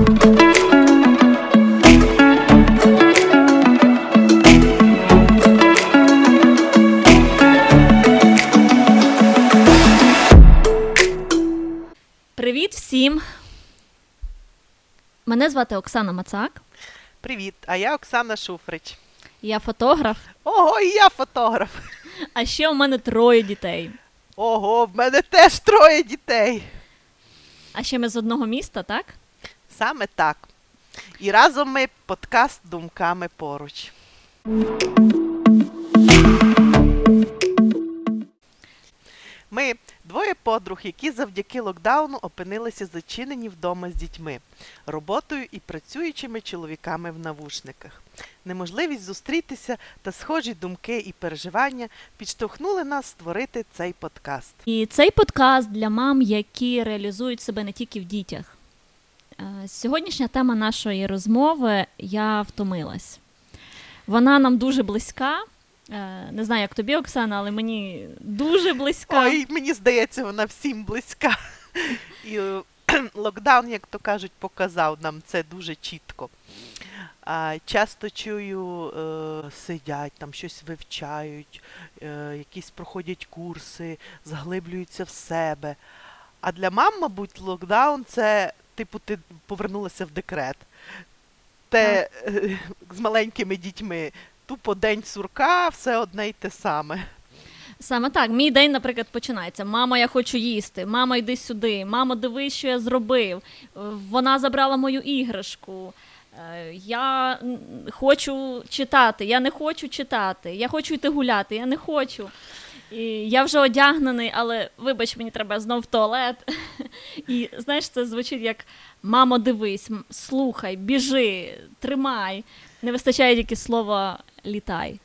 Привіт всім! Мене звати Оксана Мацак. Привіт, а я Оксана Шуфрич. Я фотограф. Ого, і я фотограф. А ще у мене 3 дітей. Ого, в мене теж 3 дітей. А ще ми з одного міста, так? Саме так. І разом ми подкаст «Думками поруч». Ми двоє подруг, які завдяки локдауну опинилися зачинені вдома з дітьми, роботою і працюючими чоловіками в навушниках. Неможливість зустрітися та схожі думки і переживання підштовхнули нас створити цей подкаст. І цей подкаст для мам, які реалізують себе не тільки в дітях. Сьогоднішня тема нашої розмови «Я втомилась». Вона нам дуже близька. Не знаю, як тобі, Оксана, але мені дуже близька. Ой, мені здається, вона всім близька. І локдаун, як то кажуть, показав нам це дуже чітко. Часто чую, сидять, там щось вивчають, якісь проходять курси, заглиблюються в себе. А для мам, мабуть, локдаун – це, типу, ти повернулася в декрет. Те з маленькими дітьми. Тупо день сурка, все одне й те саме. Саме так. Мій день, наприклад, починається. Мама, я хочу їсти. Мама, йди сюди. Мамо, диви, що я зробив. Вона забрала мою іграшку. Я хочу читати. Я не хочу читати. Я хочу йти гуляти. Я не хочу. І я вже одягнений, але, вибач, мені треба знов в туалет. І, знаєш, це звучить як «мамо, дивись, слухай, біжи, тримай». Не вистачає тільки слова «літай».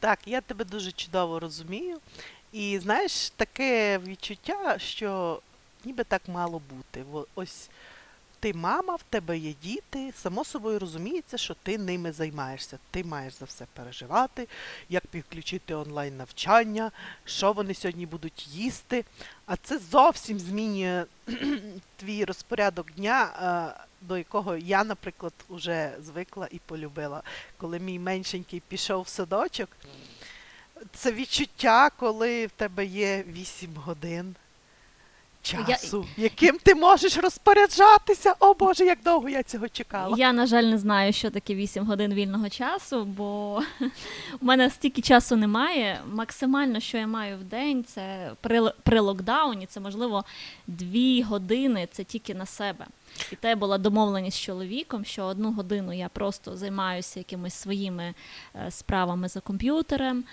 Так, я тебе дуже чудово розумію. І, знаєш, таке відчуття, що ніби так мало бути. Ось ти мама, в тебе є діти, само собою розуміється, що ти ними займаєшся. Ти маєш за все переживати, як підключити онлайн-навчання, що вони сьогодні будуть їсти. А це зовсім змінює твій розпорядок дня, до якого я, наприклад, уже звикла і полюбила. Коли мій меншенький пішов в садочок, це відчуття, коли в тебе є 8 годин часу, яким ти можеш розпоряджатися. О, Боже, як довго я цього чекала. Я, на жаль, не знаю, що таке 8 годин вільного часу, бо у мене стільки часу немає. Максимально, що я маю в день, це при локдауні, це, можливо, 2 години, це тільки на себе. І те була домовленість з чоловіком, що 1 годину я просто займаюся якимись своїми справами за комп'ютером,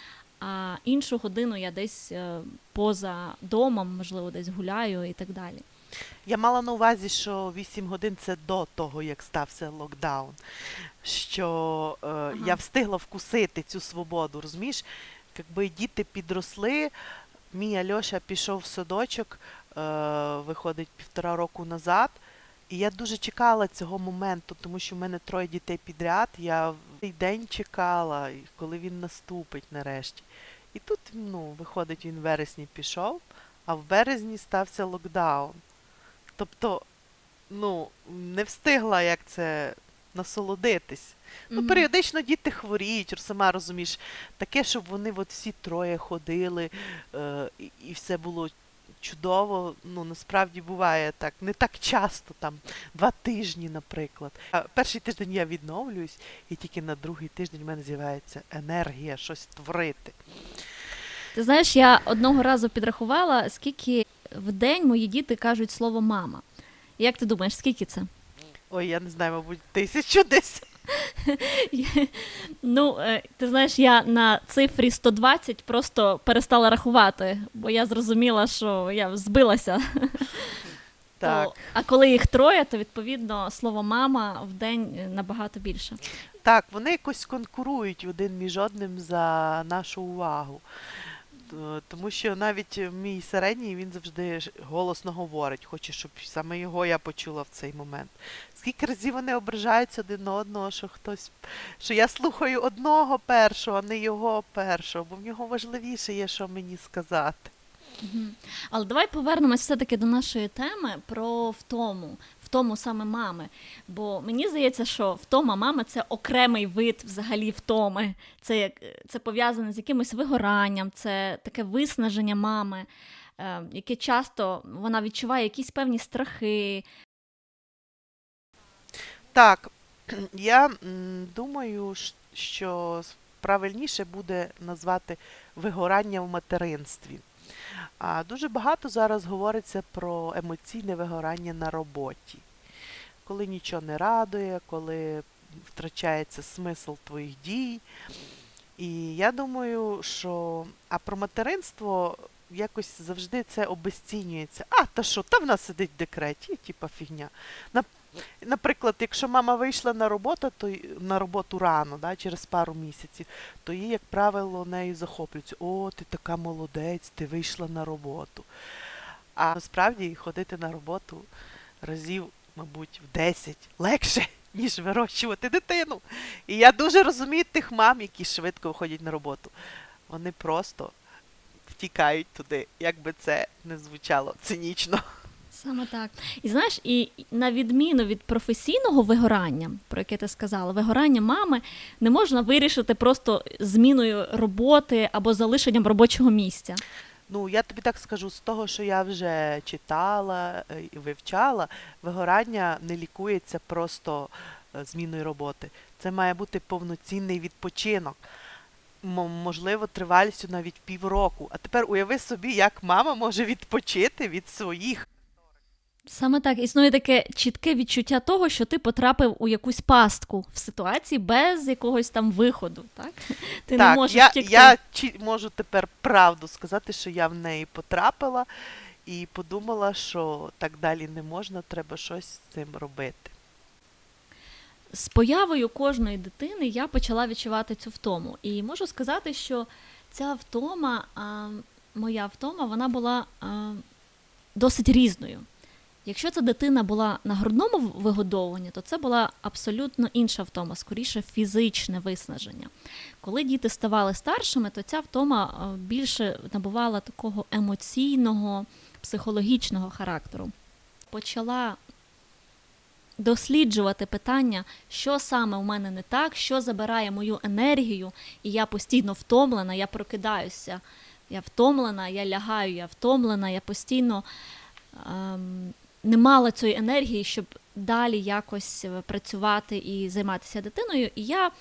а іншу годину я десь поза домом, можливо, десь гуляю і так далі. Я мала на увазі, що 8 годин – це до того, як стався локдаун, що я встигла вкусити цю свободу, розумієш? Якби діти підросли, мій Альоша пішов в садочок, виходить, 1,5 року назад, і я дуже чекала цього моменту, тому що в мене 3 дітей підряд, я цей день чекала, коли він наступить нарешті. І тут, виходить, він в вересні пішов, а в березні стався локдаун. Тобто, не встигла, як це, насолодитись. Періодично діти хворіють, сама розумієш, таке, щоб вони от всі 3 ходили, і все було чудово, насправді буває так, не так часто, там, 2 тижні, наприклад. Перший тиждень я відновлююсь, і тільки на другий тиждень в мене з'являється енергія щось творити. Ти знаєш, я одного разу підрахувала, скільки в день мої діти кажуть слово «мама». Як ти думаєш, скільки це? Ой, я не знаю, мабуть, 1000 десь. Ти знаєш, я на цифрі 120 просто перестала рахувати, бо я зрозуміла, що я збилася. Так. А коли їх 3, то, відповідно, слово «мама» в день набагато більше. Так, вони якось конкурують один між одним за нашу увагу. Тому що навіть мій середній, він завжди голосно говорить, хоче, щоб саме його я почула в цей момент. Скільки разів вони ображаються один на одного, що я слухаю одного першого, а не його першого, бо в нього важливіше є, що мені сказати. Але давай повернемось все-таки до нашої теми про втому. втому саме мами. Бо мені здається, що втома мами – це окремий вид взагалі втоми. Це пов'язане з якимось вигоранням, це таке виснаження мами, яке часто вона відчуває якісь певні страхи. Так, я думаю, що правильніше буде назвати вигорання в материнстві. А дуже багато зараз говориться про емоційне вигорання на роботі. Коли нічого не радує, коли втрачається смисл твоїх дій. І я думаю, що... А про материнство якось завжди це обесцінюється. А, та що, та в нас сидить в декреті, типа фігня. Наприклад, якщо мама вийшла на роботу рано, да, через пару місяців, то її, як правило, нею захоплюються. О, ти така молодець, ти вийшла на роботу. А насправді ходити на роботу разів, мабуть, в 10 легше, ніж вирощувати дитину. І я дуже розумію тих мам, які швидко виходять на роботу. Вони просто втікають туди, як би це не звучало цинічно. Саме так. І знаєш, і на відміну від професійного вигорання, про яке ти сказала, вигорання мами не можна вирішити просто зміною роботи або залишенням робочого місця. Ну, я тобі так скажу, з того, що я вже читала і вивчала, вигорання не лікується просто зміною роботи. Це має бути повноцінний відпочинок. Можливо, тривалістю навіть півроку. А тепер уяви собі, як мама може відпочити від своїх. Саме так. Існує таке чітке відчуття того, що ти потрапив у якусь пастку в ситуації без якогось там виходу, так? Ти не можеш втікти. Я можу тепер правду сказати, що я в неї потрапила і подумала, що так далі не можна, треба щось з цим робити. З появою кожної дитини я почала відчувати цю втому. І можу сказати, що ця втома, моя втома, вона була досить різною. Якщо ця дитина була на грудному вигодовуванні, то це була абсолютно інша втома, скоріше фізичне виснаження. Коли діти ставали старшими, то ця втома більше набувала такого емоційного, психологічного характеру. Почала досліджувати питання, що саме у мене не так, що забирає мою енергію, і я постійно втомлена, я прокидаюся, я втомлена, я лягаю, я втомлена, я постійно не мала цієї енергії, щоб далі якось працювати і займатися дитиною. І я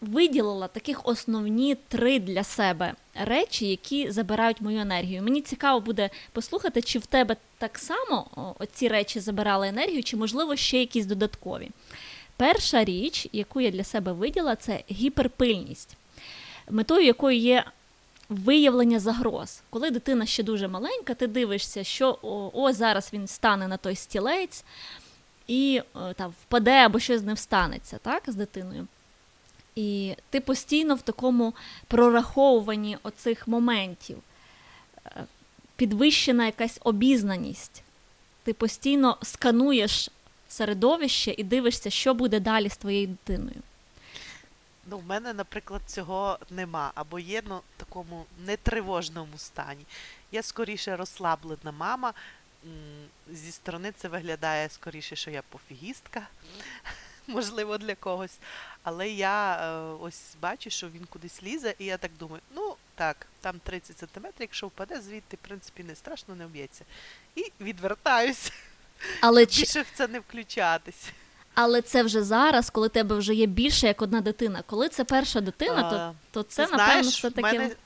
виділила таких основні 3 для себе речі, які забирають мою енергію. Мені цікаво буде послухати, чи в тебе так само ці речі забирали енергію, чи, можливо, ще якісь додаткові. Перша річ, яку я для себе виділила, це гіперпильність, метою якої є виявлення загроз. Коли дитина ще дуже маленька, ти дивишся, що зараз він стане на той стілець і там впаде або щось не встанеться, так, з дитиною. І ти постійно в такому прораховуванні оцих моментів. Підвищена якась обізнаність. Ти постійно скануєш середовище і дивишся, що буде далі з твоєю дитиною. Ну, в мене, наприклад, цього нема, або є на такому нетривожному стані. Я скоріше розслаблена мама, зі сторони це виглядає скоріше, що я пофігістка, можливо, для когось. Але я ось бачу, що він кудись лізе, і я так думаю, ну так, там 30 сантиметрів, якщо впаде, звідти, в принципі, не страшно, не вб'ється. І відвертаюся, більше в це не включатись. Але це вже зараз, коли тебе вже є більше, як одна дитина. Коли це перша дитина, то це, знаєш, напевно, все таке...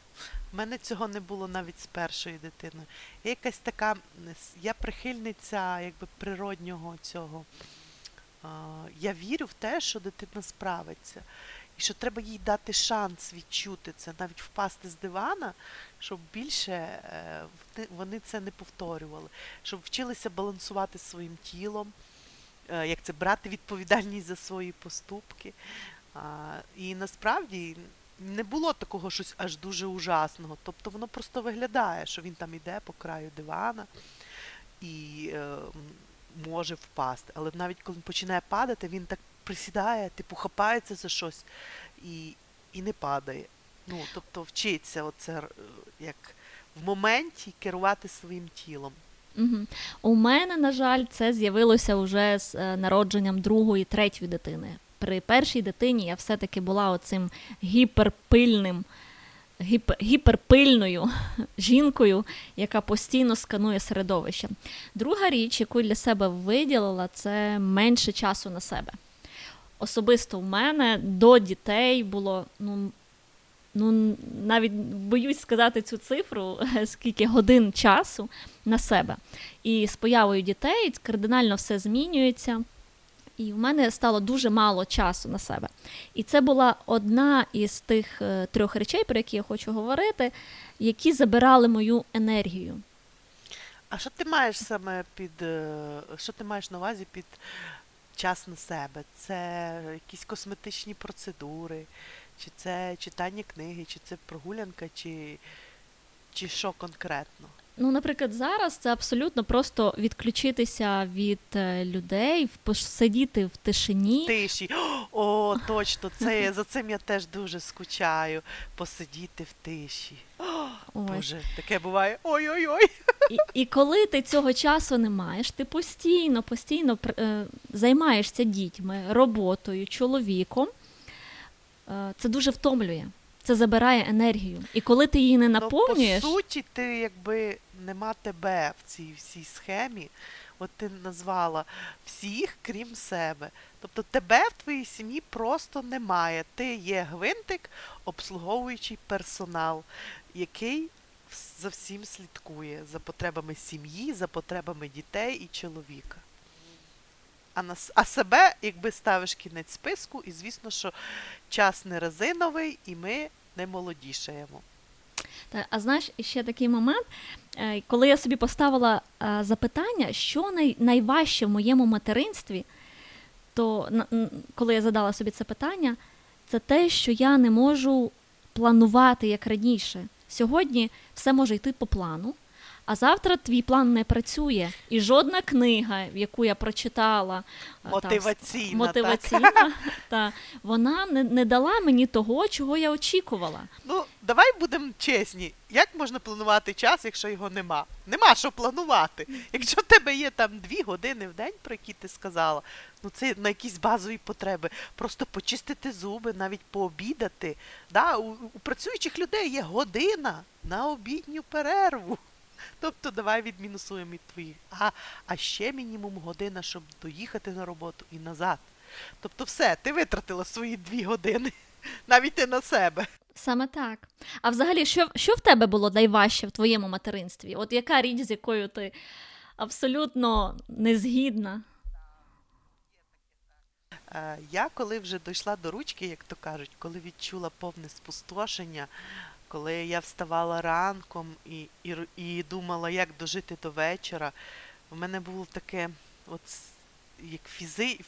В мене цього не було навіть з першої дитини. Я якась така... Я прихильниця якби природнього цього. Я вірю в те, що дитина справиться. І що треба їй дати шанс відчути це, навіть впасти з дивана, щоб більше вони це не повторювали. Щоб вчилися балансувати своїм тілом, як це, брати відповідальність за свої поступки. І насправді не було такого щось аж дуже ужасного. Тобто воно просто виглядає, що він там іде по краю дивана і може впасти. Але навіть коли починає падати, він так присідає, типу хапається за щось і не падає. Ну, тобто вчиться оце, як в моменті керувати своїм тілом. Угу. У мене, на жаль, це з'явилося вже з народженням другої, третьої дитини. При першій дитині я все-таки була оцим гіперпильною жінкою, яка постійно сканує середовище. Друга річ, яку для себе виділила, це менше часу на себе. Особисто в мене до дітей було, ну навіть боюсь сказати цю цифру, скільки годин часу на себе. І з появою дітей кардинально все змінюється. І в мене стало дуже мало часу на себе. І це була одна із тих трьох речей, про які я хочу говорити, які забирали мою енергію. А що ти маєш саме що ти маєш на увазі під час на себе? Це якісь косметичні процедури, чи це читання книги, чи це прогулянка, чи що конкретно? Ну, наприклад, зараз це абсолютно просто відключитися від людей, посидіти в тишині. В тиші. О, точно, це, за цим я теж дуже скучаю. Посидіти в тиші. О, Боже, таке буває. Ой-ой-ой. І коли ти цього часу не маєш, ти постійно займаєшся дітьми, роботою, чоловіком. Це дуже втомлює. Це забирає енергію. І коли ти її не наповнюєш... Ну, по суті, ти якби нема тебе в цій всій схемі. От ти назвала всіх, крім себе. Тобто тебе в твоїй сім'ї просто немає. Ти є гвинтик, обслуговуючий персонал, який за всім слідкує. За потребами сім'ї, за потребами дітей і чоловіка. А себе, якби ставиш кінець списку, і, звісно, що час не резиновий, і ми не молодішаємо. А знаєш, ще такий момент, коли я собі поставила запитання, що найважче в моєму материнстві, то коли я задала собі це питання, це те, що я не можу планувати, як раніше. Сьогодні все може йти по плану. А завтра твій план не працює. І жодна книга, яку я прочитала, мотиваційна, та, вона не дала мені того, чого я очікувала. Ну, давай будемо чесні. Як можна планувати час, якщо його нема? Нема що планувати. Якщо в тебе є там 2 години в день, про які ти сказала, ну це на якісь базові потреби. Просто почистити зуби, навіть пообідати. Да, у працюючих людей є година на обідню перерву. Тобто давай відмінусуємо від твоїх. А ще мінімум година, щоб доїхати на роботу і назад. Тобто все, ти витратила свої 2 години, навіть не на себе. Саме так. А взагалі, що в тебе було найважче в твоєму материнстві? От яка річ, з якою ти абсолютно не згідна? Я коли вже дійшла до ручки, як то кажуть, коли відчула повне спустошення, коли я вставала ранком і думала, як дожити до вечора, в мене було таке, от, як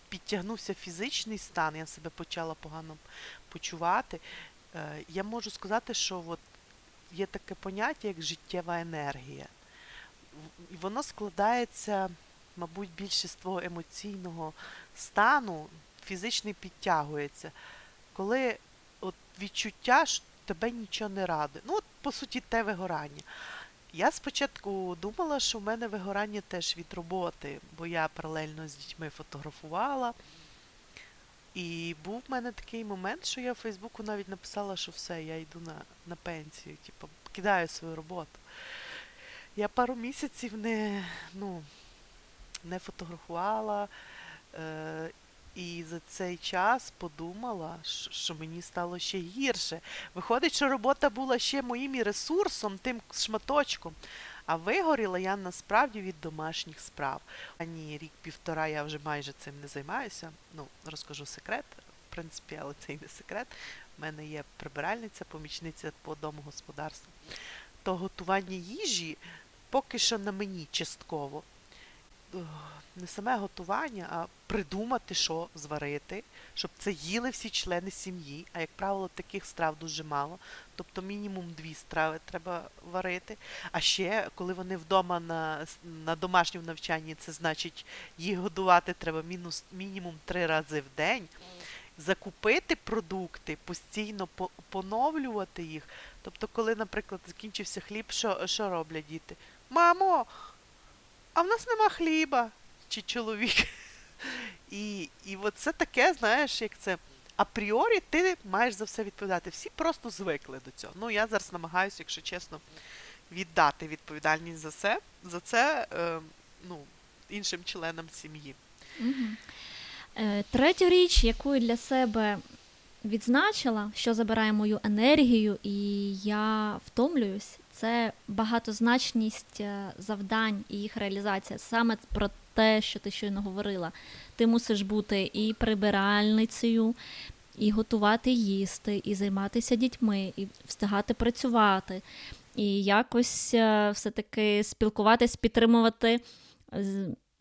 підтягнувся фізичний стан, я себе почала погано почувати. Я можу сказати, що от є таке поняття, як життєва енергія. І воно складається, мабуть, більше з твого емоційного стану, фізичний підтягується. Коли от відчуття, що тебе нічого не радує. Ну, от, по суті, те вигорання. Я спочатку думала, що в мене вигорання теж від роботи, бо я паралельно з дітьми фотографувала. І був в мене такий момент, що я в Фейсбуку навіть написала, що все, я йду на пенсію, типу, кидаю свою роботу. Я пару місяців не фотографувала, і за цей час подумала, що мені стало ще гірше. Виходить, що робота була ще моїм і ресурсом, тим шматочком. А вигоріла я насправді від домашніх справ. Ані рік-півтора я вже майже цим не займаюся. Ну, розкажу секрет, в принципі, але це і не секрет. У мене є прибиральниця, помічниця по домогосподарству. То готування їжі поки що на мені частково. Не саме готування, а придумати, що зварити, щоб це їли всі члени сім'ї, а, як правило, таких страв дуже мало, тобто мінімум 2 страви треба варити, а ще, коли вони вдома на домашньому навчанні, це значить, їх годувати треба мінімум 3 рази в день, закупити продукти, постійно поновлювати їх, тобто, коли, наприклад, закінчився хліб, що роблять діти? Мамо! а в нас нема хліба, чи чоловік. І от це таке, знаєш, як це, апріорі ти маєш за все відповідати. Всі просто звикли до цього. Ну, я зараз намагаюся, якщо чесно, віддати відповідальність за це ну, іншим членам сім'ї. Третю річ, яку я для себе відзначила, що забирає мою енергію і я втомлююсь, це багатозначність завдань і їх реалізація. Саме про те, що ти щойно говорила. Ти мусиш бути і прибиральницею, і готувати їсти, і займатися дітьми, і встигати працювати, і якось все-таки спілкуватись, підтримувати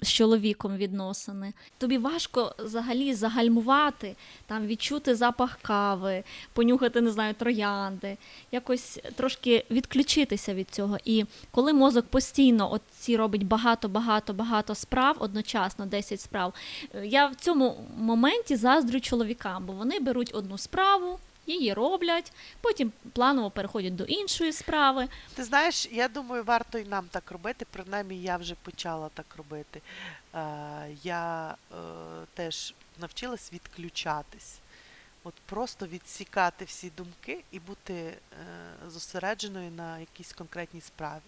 з чоловіком відносини. Тобі важко взагалі загальмувати, там, відчути запах кави, понюхати, не знаю, троянди, якось трошки відключитися від цього. І коли мозок постійно оці робить багато справ, одночасно 10 справ, я в цьому моменті заздрю чоловікам, бо вони беруть одну справу, її роблять, потім планово переходять до іншої справи. Ти знаєш, я думаю, варто і нам так робити, принаймні я вже почала так робити. Я теж навчилась відключатись, от просто відсікати всі думки і бути зосередженою на якійсь конкретній справі.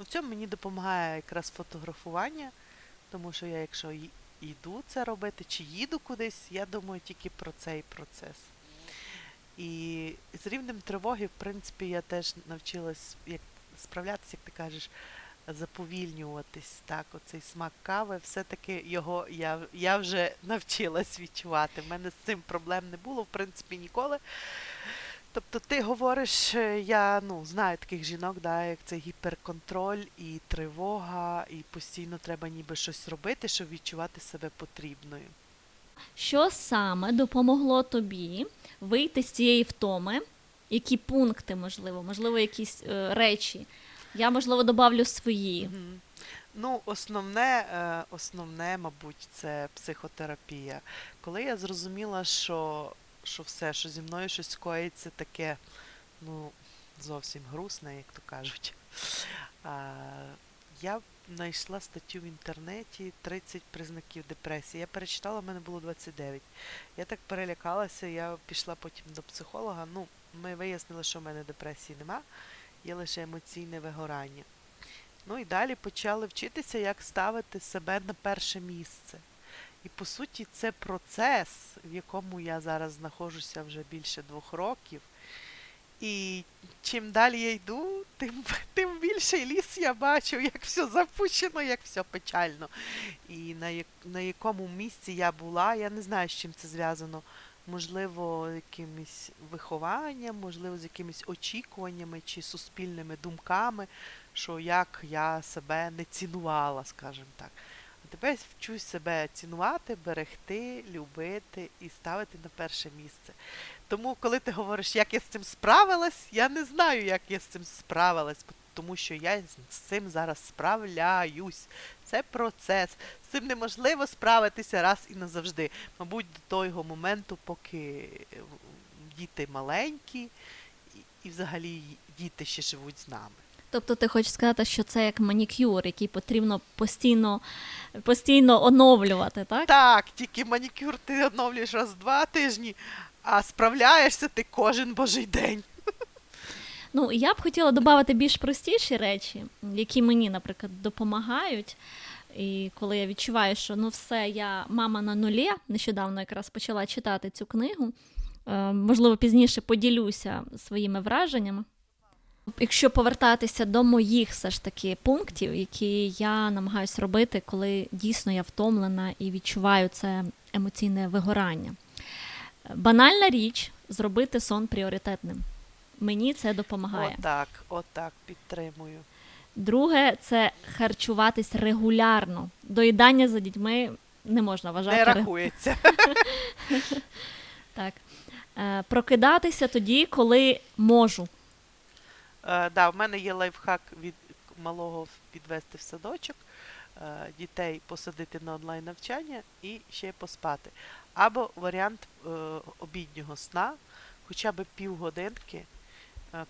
В цьому мені допомагає якраз фотографування, тому що я, якщо йду це робити, чи їду кудись, я думаю тільки про цей процес. І з рівнем тривоги, в принципі, я теж навчилась справлятися, як ти кажеш, заповільнюватись. Так, оцей смак кави, все-таки його я вже навчилась відчувати. В мене з цим проблем не було, в принципі, ніколи. Тобто ти говориш, я знаю таких жінок, да, як це гіперконтроль і тривога, і постійно треба ніби щось робити, щоб відчувати себе потрібною. Що саме допомогло тобі вийти з цієї втоми? Які пункти, можливо, якісь речі? Я, можливо, добавлю свої. Ну, основне, мабуть, це психотерапія. Коли я зрозуміла, що все, що зі мною щось коїться таке, зовсім грустне, як то кажуть, я знайшла статтю в інтернеті «30 признаків депресії». Я перечитала, в мене було 29. Я так перелякалася, я пішла потім до психолога. Ми вияснили, що в мене депресії нема, є лише емоційне вигорання. І далі почали вчитися, як ставити себе на перше місце. І, по суті, це процес, в якому я зараз знаходжуся вже більше 2 років. І чим далі я йду, тим більший ліс я бачу, як все запущено, як все печально. І на якому місці я була, я не знаю, з чим це зв'язано. Можливо, якимось вихованням, можливо, з якимись очікуваннями чи суспільними думками, що як я себе не цінувала, скажімо так. А тепер вчусь себе цінувати, берегти, любити і ставити на перше місце. Тому, коли ти говориш, як я з цим справилась, я не знаю, як я з цим справилась, тому що я з цим зараз справляюсь. Це процес. З цим неможливо справитися раз і назавжди. Мабуть, до того моменту, поки діти маленькі і взагалі діти ще живуть з нами. Тобто ти хочеш сказати, що це як манікюр, який потрібно постійно оновлювати, так? Так, тільки манікюр ти оновлюєш раз в 2 тижні, а справляєшся ти кожен божий день. Я б хотіла додати більш простіші речі, які мені, наприклад, допомагають. І коли я відчуваю, що я мама на нулі, нещодавно якраз почала читати цю книгу, можливо, пізніше поділюся своїми враженнями. Якщо повертатися до моїх все ж таки пунктів, які я намагаюся робити, коли дійсно я втомлена і відчуваю це емоційне вигорання. Банальна річ – зробити сон пріоритетним. Мені це допомагає. Отак, підтримую. Друге – це харчуватись регулярно. Доїдання за дітьми не можна вважати. Не рахується. Так. Прокидатися тоді, коли можу. В мене є лайфхак від малого підвести в садочок, дітей посадити на онлайн-навчання і ще поспати. Або варіант обіднього сна, хоча б півгодинки,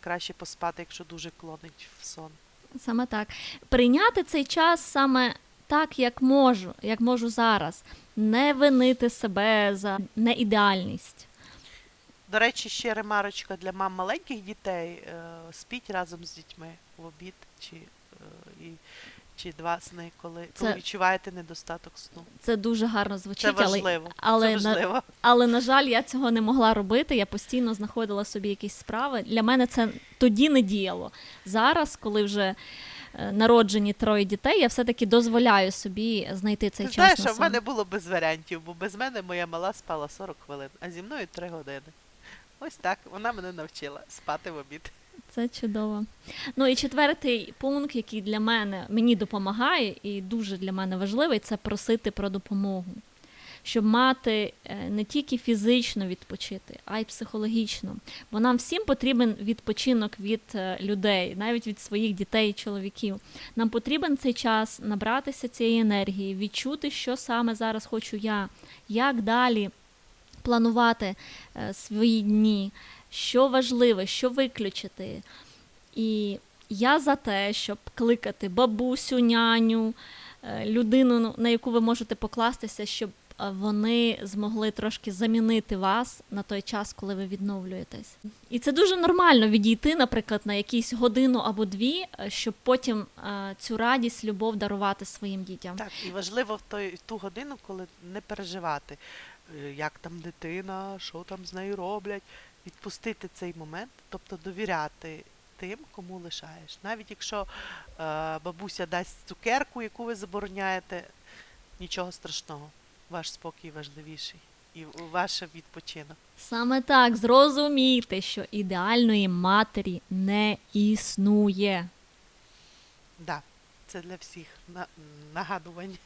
краще поспати, якщо дуже клонить в сон. Саме так. Прийняти цей час саме так, як можу зараз. Не винити себе за неідеальність. До речі, ще ремарочка для мам маленьких дітей. Спіть разом з дітьми в обід чи два сни, коли ви відчуваєте недостаток сну. Це дуже гарно звучить, це важливо. Але, на жаль, я цього не могла робити, я постійно знаходила собі якісь справи. Для мене це тоді не діяло. Зараз, коли вже народжені троє дітей, я все-таки дозволяю собі знайти цей час на сон. Знаєш, в мене було без варіантів, бо без мене моя мала спала 40 хвилин, а зі мною 3 години. Ось так, вона мене навчила спати в обід. Це чудово. Ну і четвертий пункт, який для мене, мені допомагає і дуже для мене важливий, це просити про допомогу. Щоб мати не тільки фізично відпочити, а й психологічно. Бо нам всім потрібен відпочинок від людей, навіть від своїх дітей і чоловіків. Нам потрібен цей час набратися цієї енергії, відчути, що саме зараз хочу я, як далі планувати свої дні, що важливе, що виключити. І я за те, щоб кликати бабусю, няню, людину, на яку ви можете покластися, щоб вони змогли трошки замінити вас на той час, коли ви відновлюєтесь. І це дуже нормально відійти, наприклад, на якісь годину або дві, щоб потім цю радість, любов дарувати своїм дітям. Так, і важливо в ту годину, коли не переживати, як там дитина, що там з нею роблять, відпустити цей момент, тобто довіряти тим, кому лишаєш. Навіть якщо бабуся дасть цукерку, яку ви забороняєте, нічого страшного. Ваш спокій важливіший і ваш відпочинок. Саме так, зрозумійте, що ідеальної матері не існує. Так, да, це для всіх нагадування.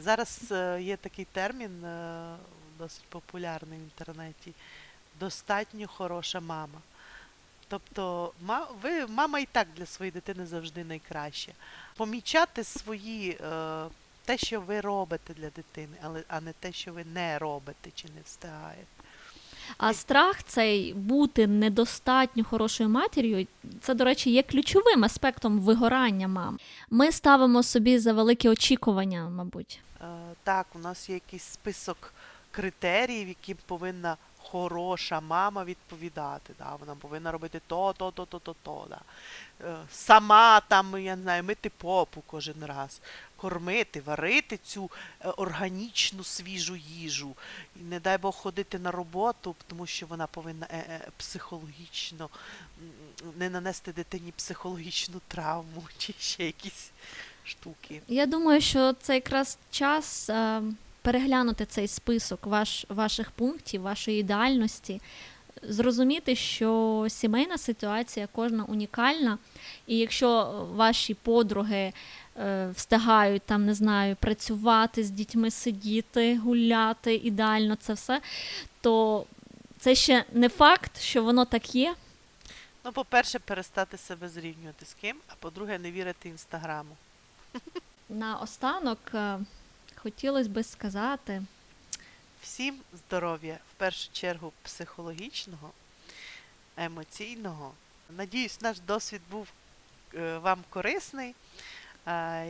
Зараз є такий термін, досить популярний в інтернеті, достатньо хороша мама. Тобто мама і так для своєї дитини завжди найкраща. Помічати свої... те, що ви робите для дитини, а не те, що ви не робите чи не встигаєте. А страх цей бути недостатньо хорошою матір'ю, це, до речі, є ключовим аспектом вигорання мам. Ми ставимо собі за великі очікування, мабуть. Так, у нас є якийсь список критеріїв, яким повинна хороша мама відповідати. Да? Вона повинна робити то. Да? Сама там, я не знаю, мити попу кожен раз, кормити, варити цю органічну свіжу їжу. І не дай Бог ходити на роботу, тому що вона повинна психологічно, не нанести дитині психологічну травму чи ще якісь штуки. Я думаю, що це якраз час... переглянути цей список ваших пунктів, вашої ідеальності, зрозуміти, що сімейна ситуація кожна унікальна, і якщо ваші подруги встигають там, не знаю, працювати з дітьми, сидіти, гуляти, ідеально це все, то це ще не факт, що воно так є. Ну, по-перше, перестати себе зрівнювати з ким, а по-друге, не вірити Інстаграму. Наостанок... хотілося би сказати. Всім здоров'я, в першу чергу психологічного, емоційного. Надіюсь, наш досвід був вам корисний.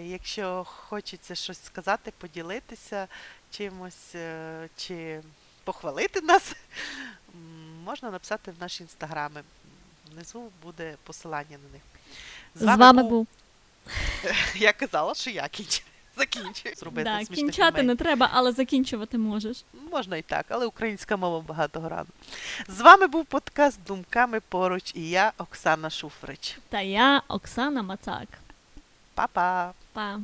Якщо хочеться щось сказати, поділитися чимось, чи похвалити нас, можна написати в наші інстаграми. Внизу буде посилання на них. З вами був... Я казала, що я закінчую. Да, кінчати не треба, але закінчувати можеш. Можна і так, але українська мова багато грана. З вами був подкаст «Думками поруч» і я, Оксана Шуфрич. Та я, Оксана Мацак. Па-па. Па.